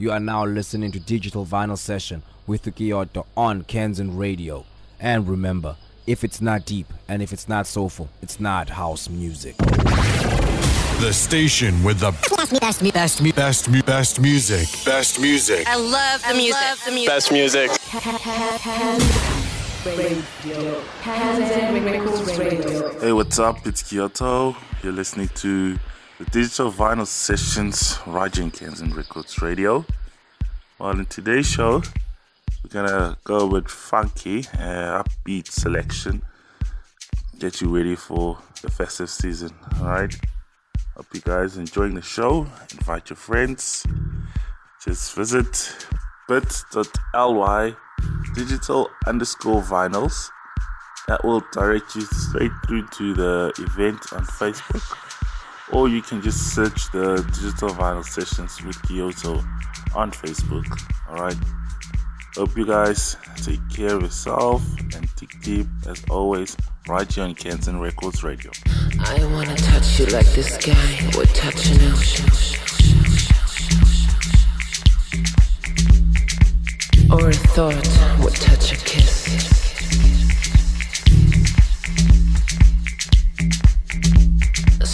You are now listening to Digital Vinyl Session with the Kiyo To on Kanzen Radio. And remember, if it's not deep and if it's not soulful, it's not house music. The station with the best music. Best music. I love the music. Best music. Radio. Kanzen Radio. Hey, what's up? It's Kiyo To. You're listening to the Digital Vinyl Sessions right here in Kanzen Records Radio. Well, in today's show, we're gonna go with funky, upbeat selection. Get you ready for the festive season. All right. Hope you guys are enjoying the show. Invite your friends. Just visit bit.ly/digital_vinyls. That will direct you straight through to the event on Facebook. Or you can just search the Digital Vinyl Sessions with Kiyo To on Facebook. Alright. Hope you guys take care of yourself and dig deep as always, right here on Kanzen Records Radio. I wanna touch you like this guy would touch an ocean, or a thought would touch a kiss.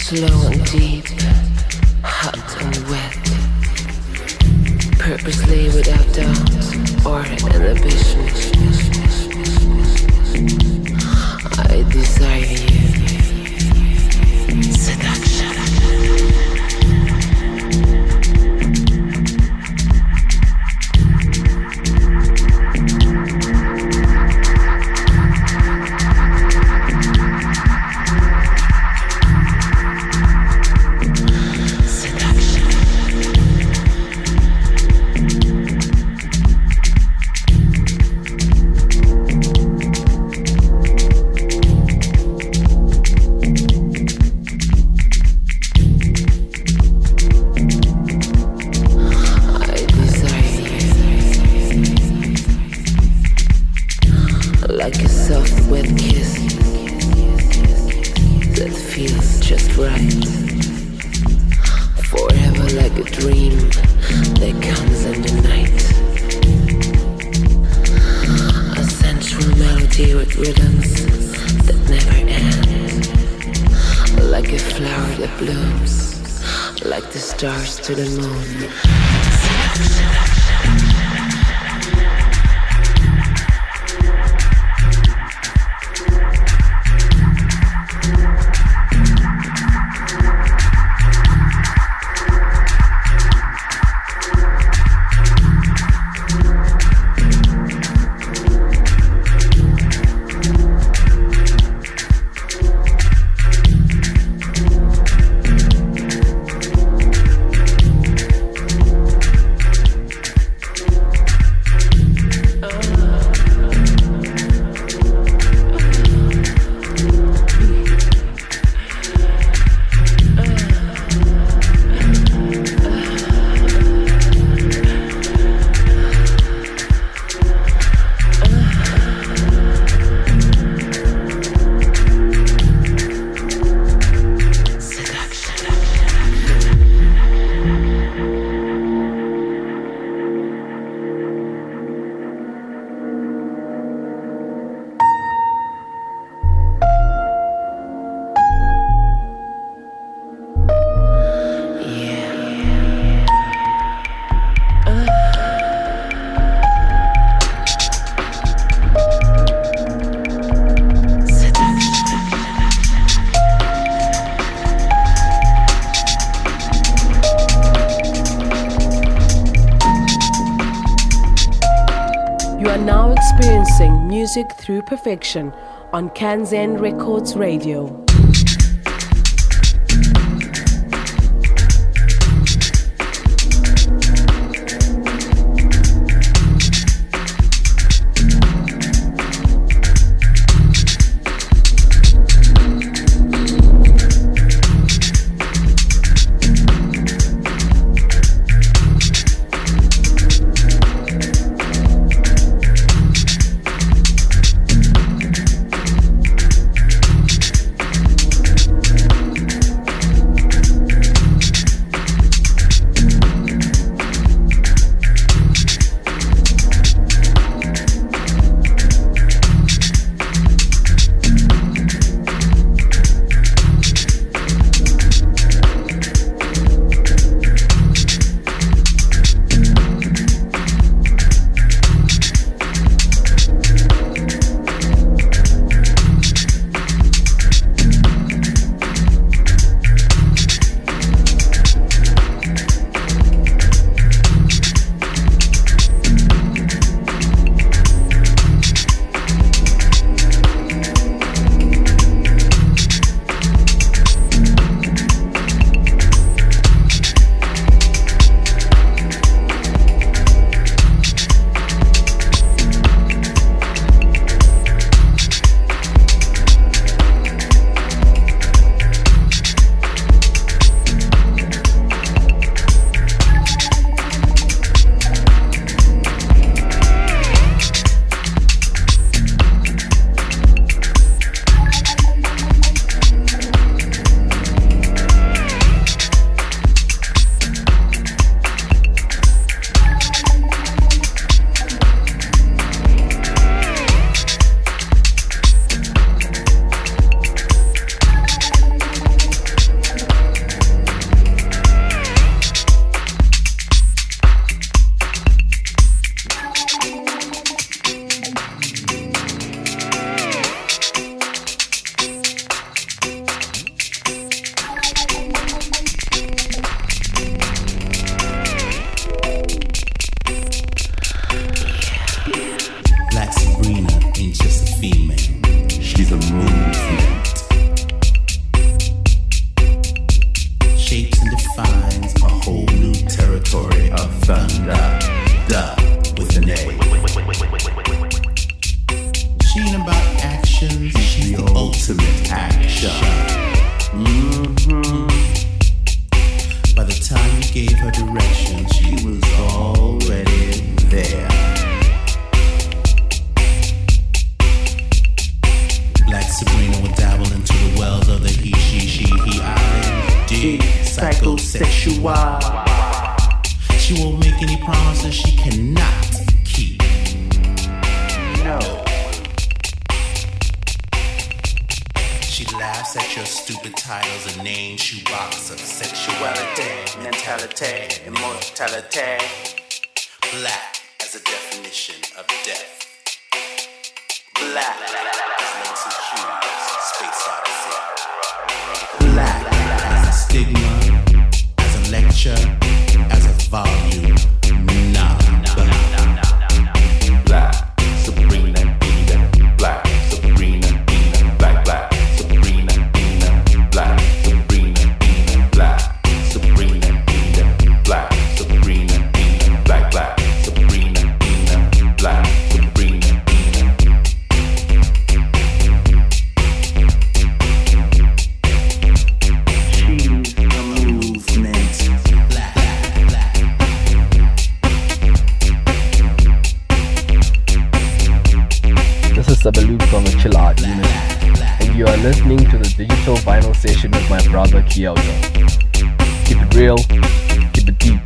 Slow and deep, hot and wet, purposely without doubt or inhibition. I desire you. Seduction. Through perfection on Kanzen Records Radio. any promises she cannot keep. No. She laughs at your stupid titles and names, shoebox of sexuality, mentality, immortality. Black as a definition of death. Black as Langston Hughes, Space Odyssey. Black as a stigma, as a lecture, as a volume. Nah, black Sabrina, Dina, black Sabrina, Dina, black, black Sabrina, Dina, black Sabrina, Dina, black Sabrina, Dina, black Sabrina, Dina, black, black Sabrina, Dina, black Sabrina, Dina. She's the movement. This is Sabaloo from the Chill Out Unit, and you are listening to the Digital Vinyl Session with my brother Kiyo To. Keep it real, keep it deep.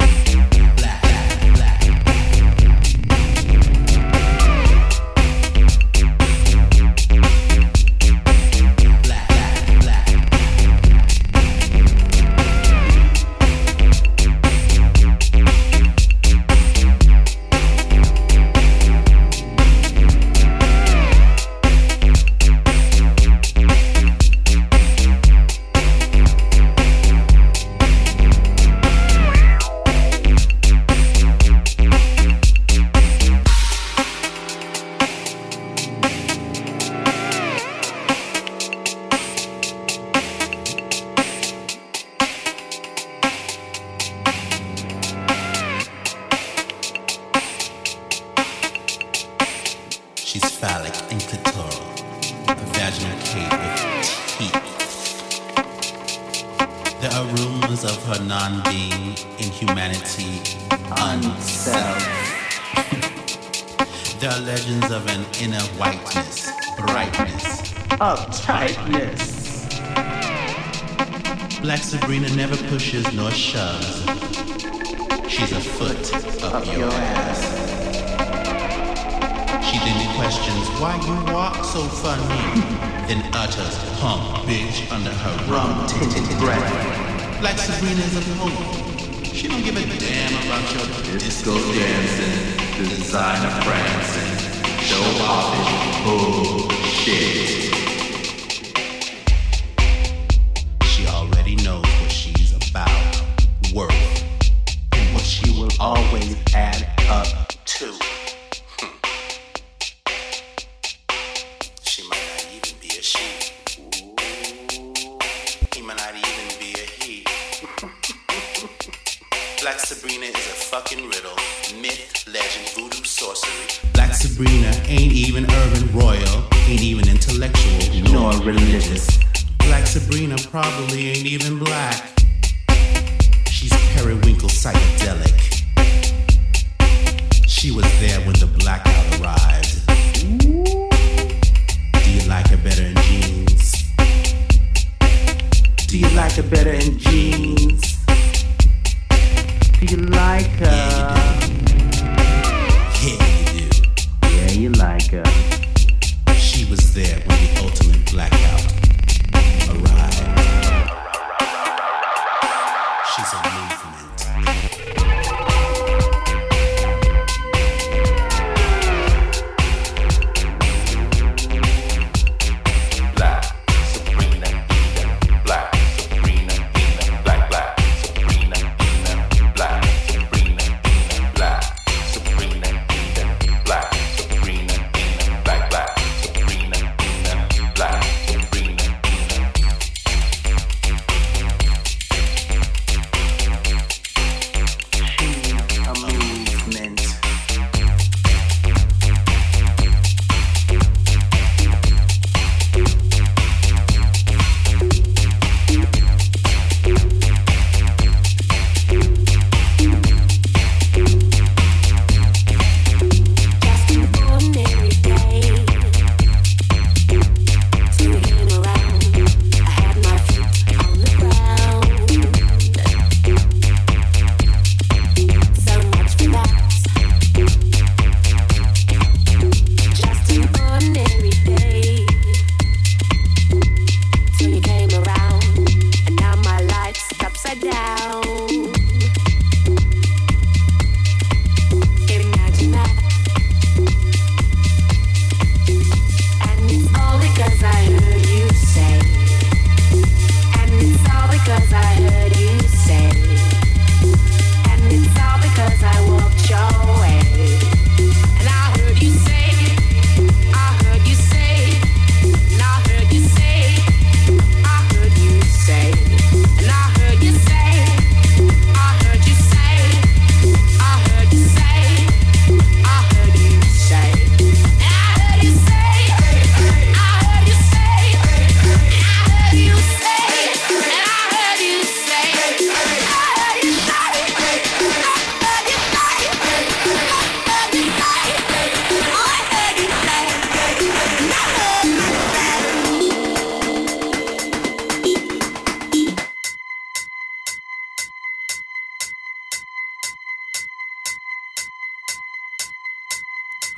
Nor shoves. She's a foot up your ass. She then questions why you walk so funny, then utters "hump, bitch" under her rum-tinted breath. Like Sabrina's a poet, she don't give a damn about your disco dancing, the designer prancing, show-offish bullshit. Always add up to. She might not even be a she. He might not even be a he. Black Sabrina is a fucking riddle. Myth, legend, voodoo, sorcery. Black Sabrina ain't even urban royal. Ain't even intellectual nor religious. Black Sabrina probably ain't even black. She's periwinkle psychedelic. She was there when the blackout arrived. Do you like her better in jeans? Do you like her better in jeans? Do you like her? Yeah, you do. Yeah, you like her. She was there when the ultimate blackout arrived. She's a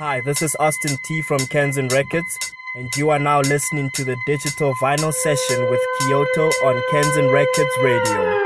Hi, this is Austin T from Kanzen Records, and you are now listening to the Digital Vinyl Session with Kiyo To on Kanzen Records Radio.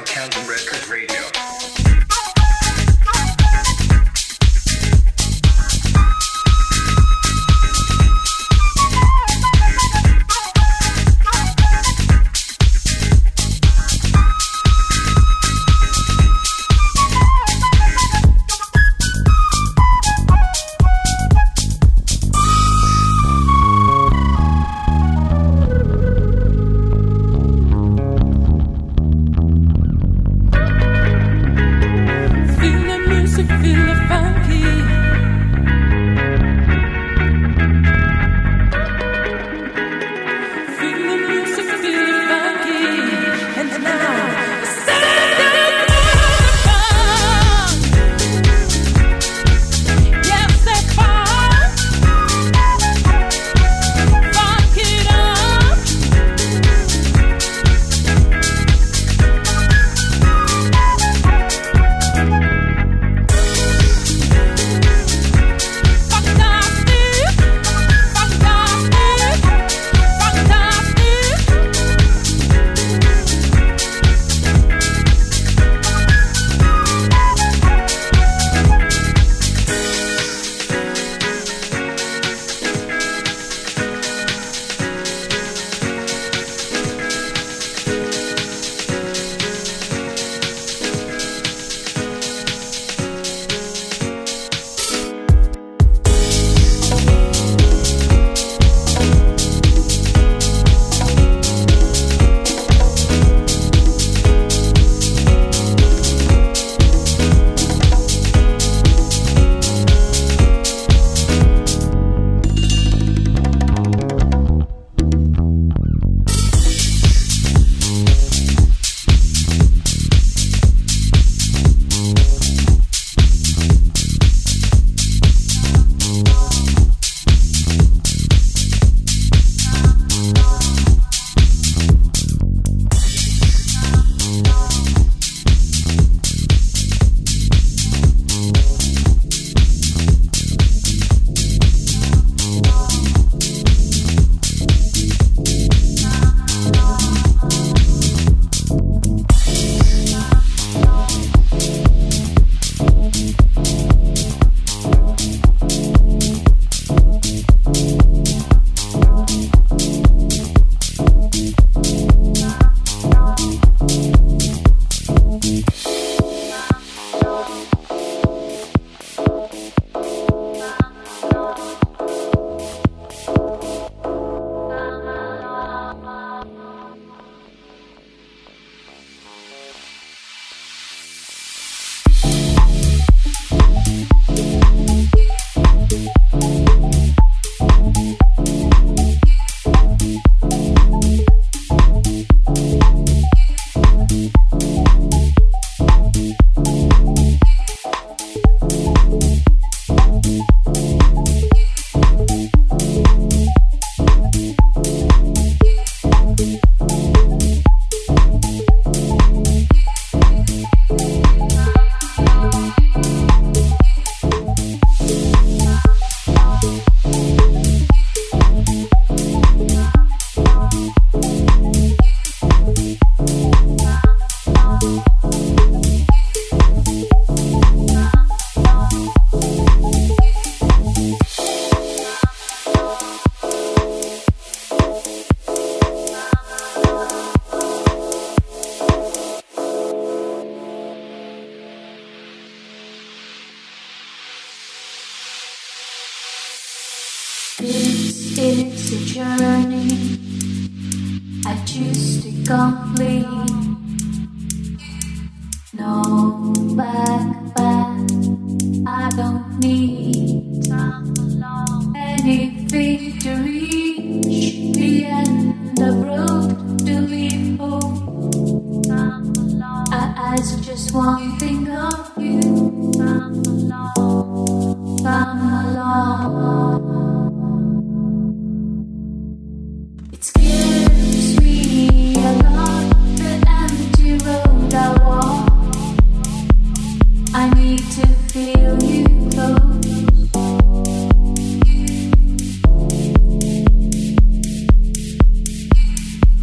on Kanzen Records Radio.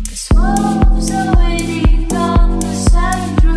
Cause what was I waiting on the side road?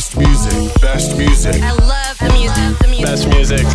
Best music, best music. I love the music, the music. Best music.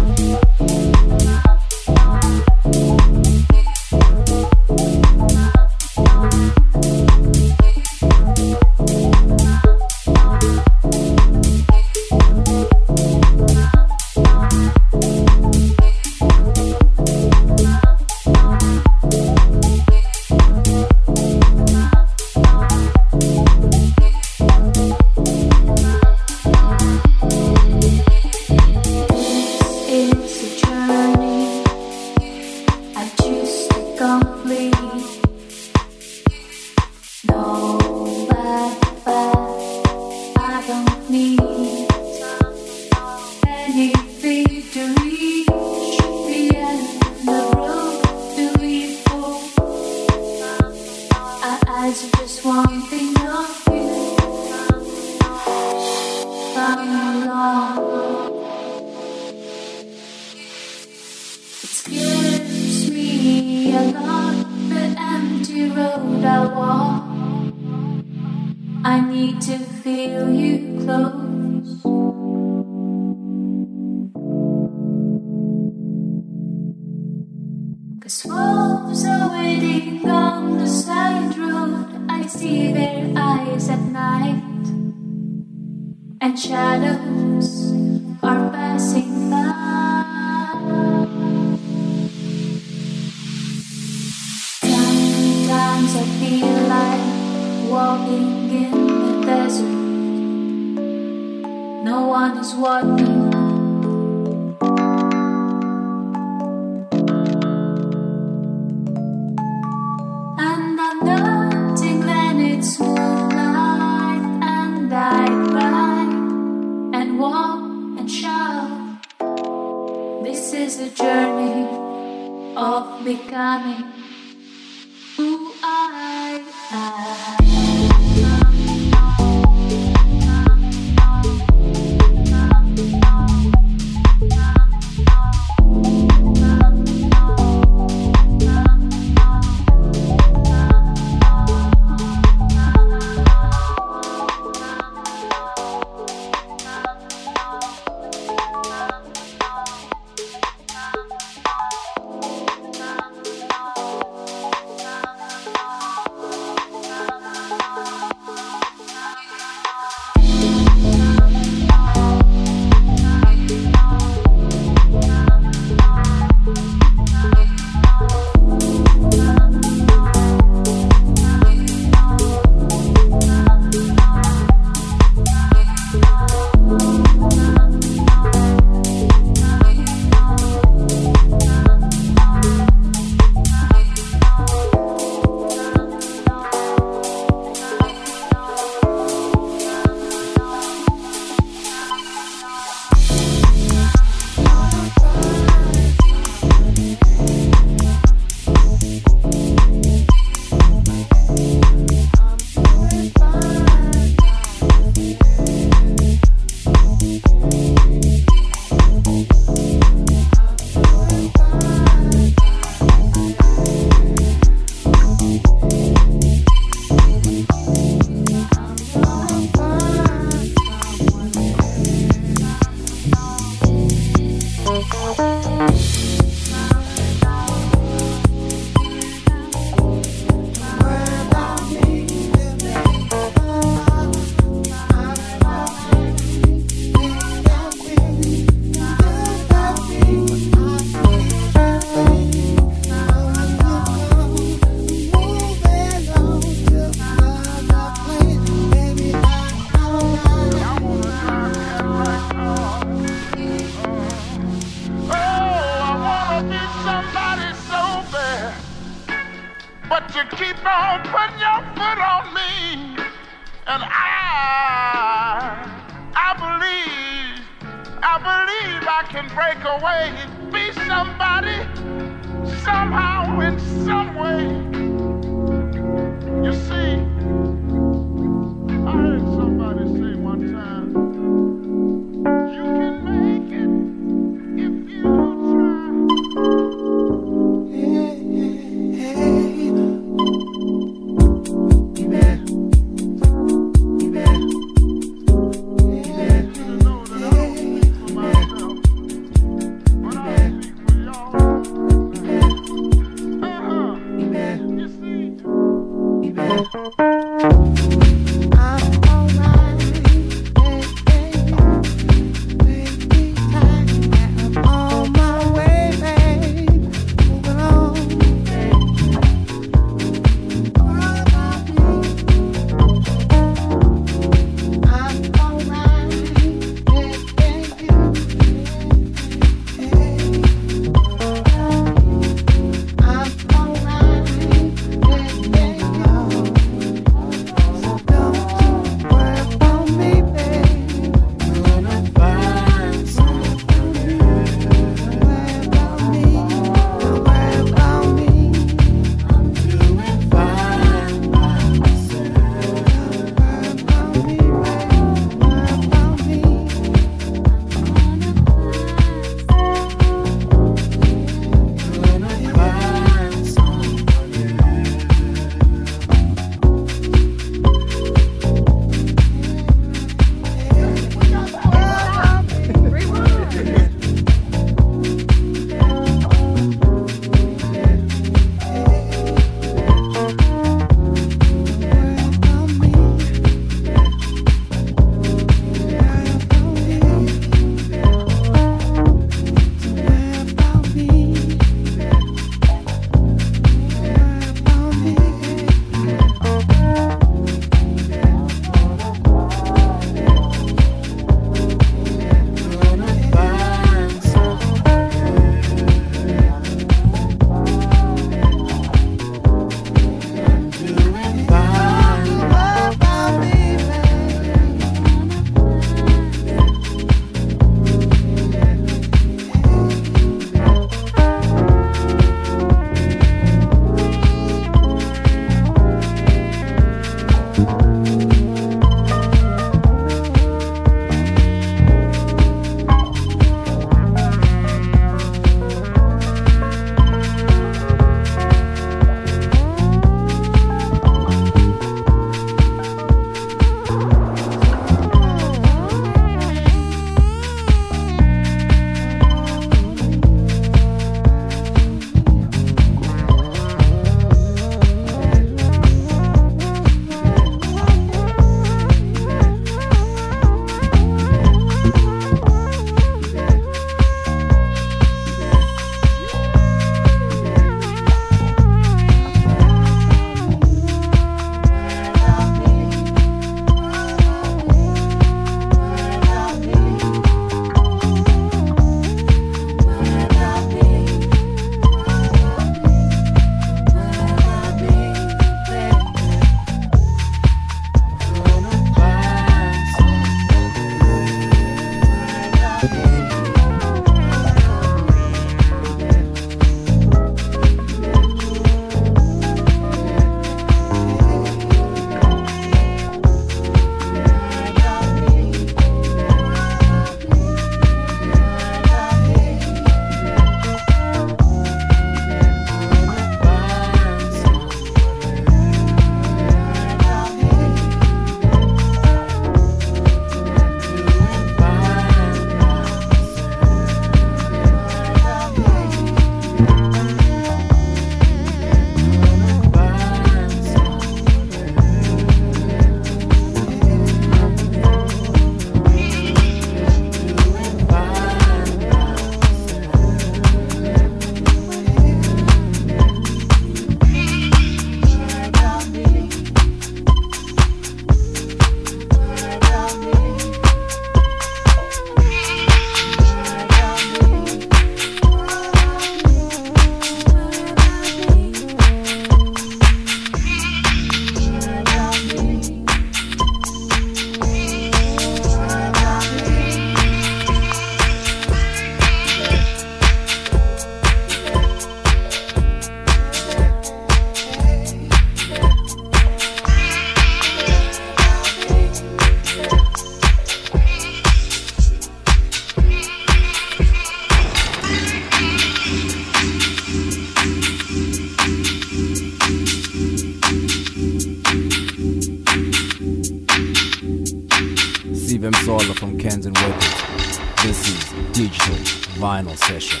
Stephen Mzola from Kanzen Records. This is Digital Vinyl Session.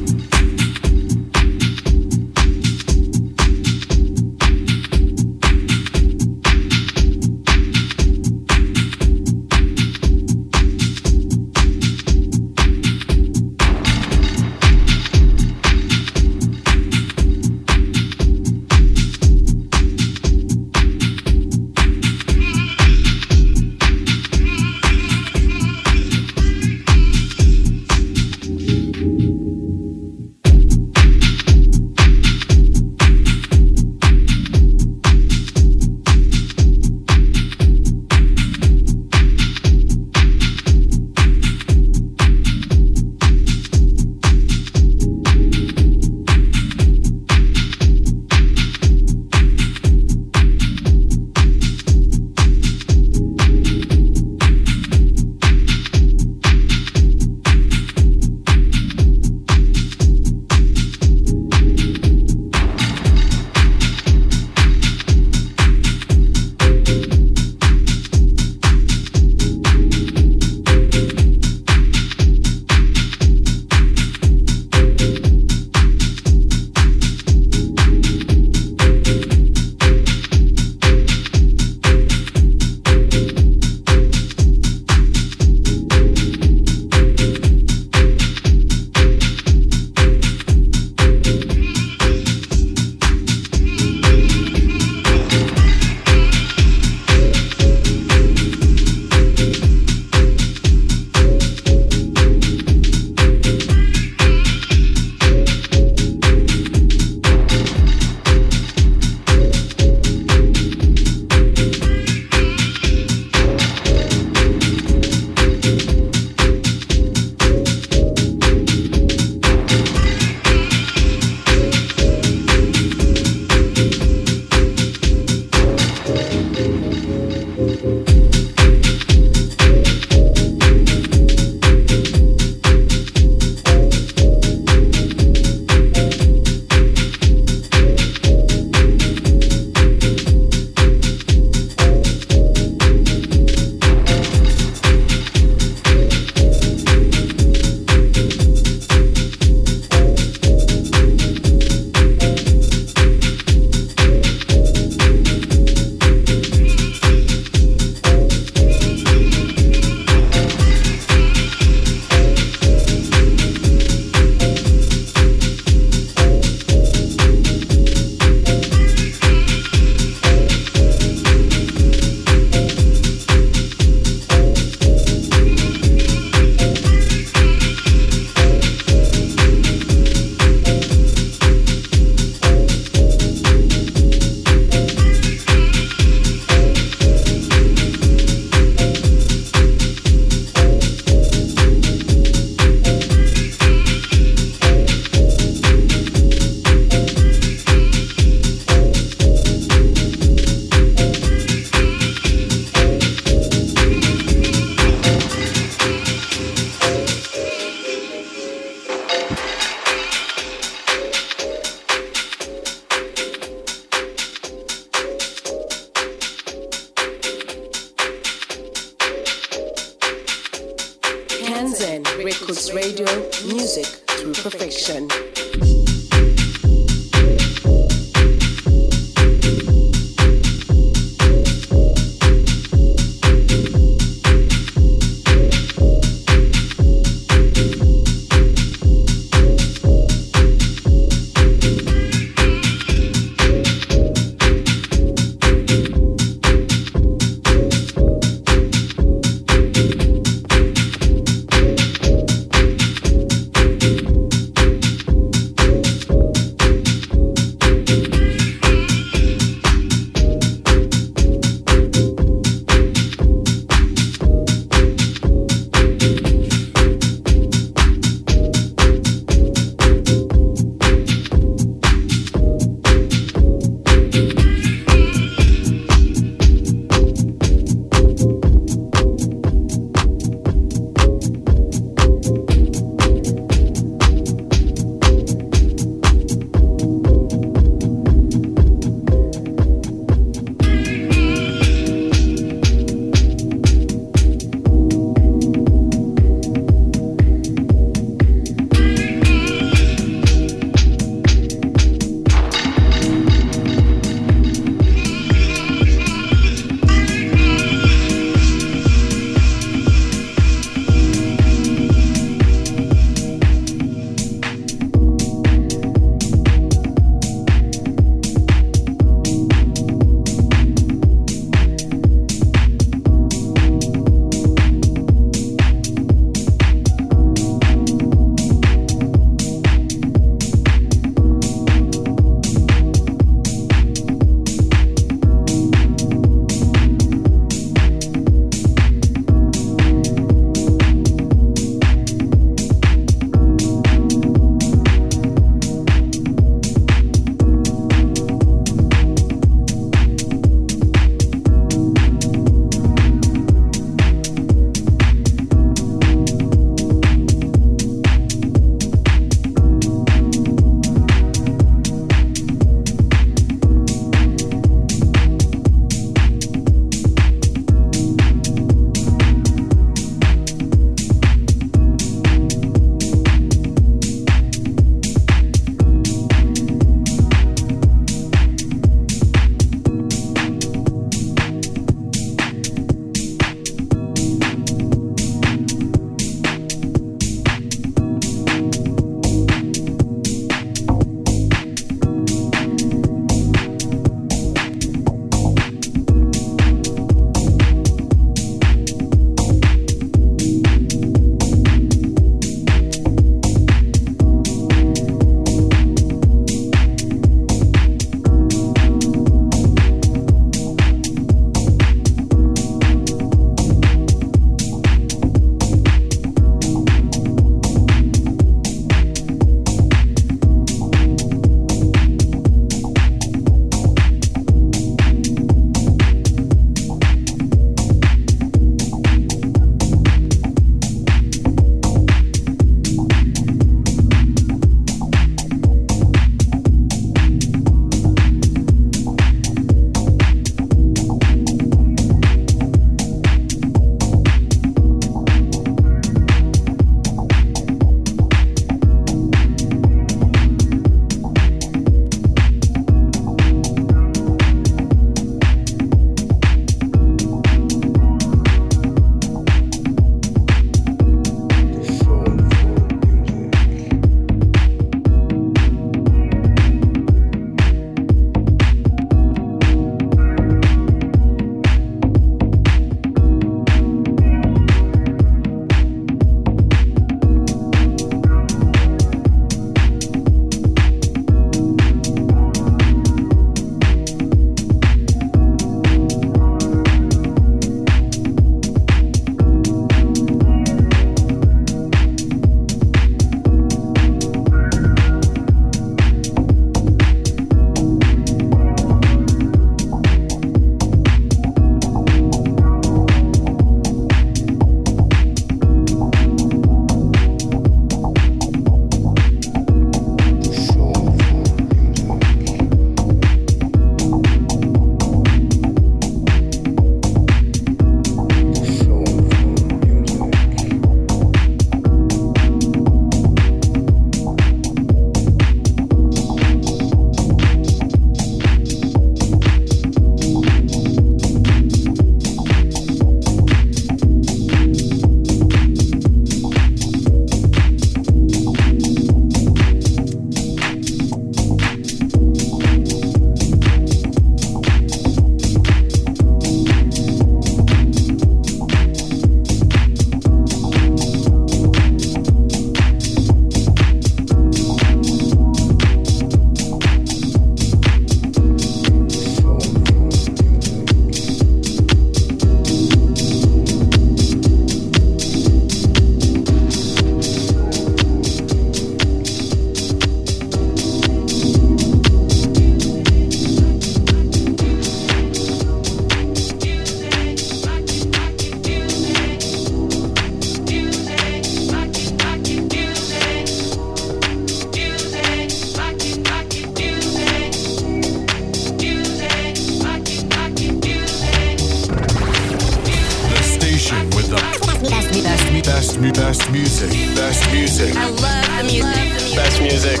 Best music. I love the music. Best music.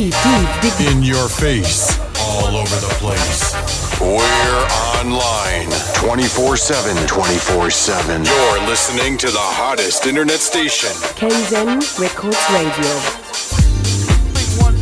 deep. In your face, all over the place. We're online 24/7, 24/7. You're listening to the hottest internet station, Kanzen Records Radio. One.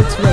It's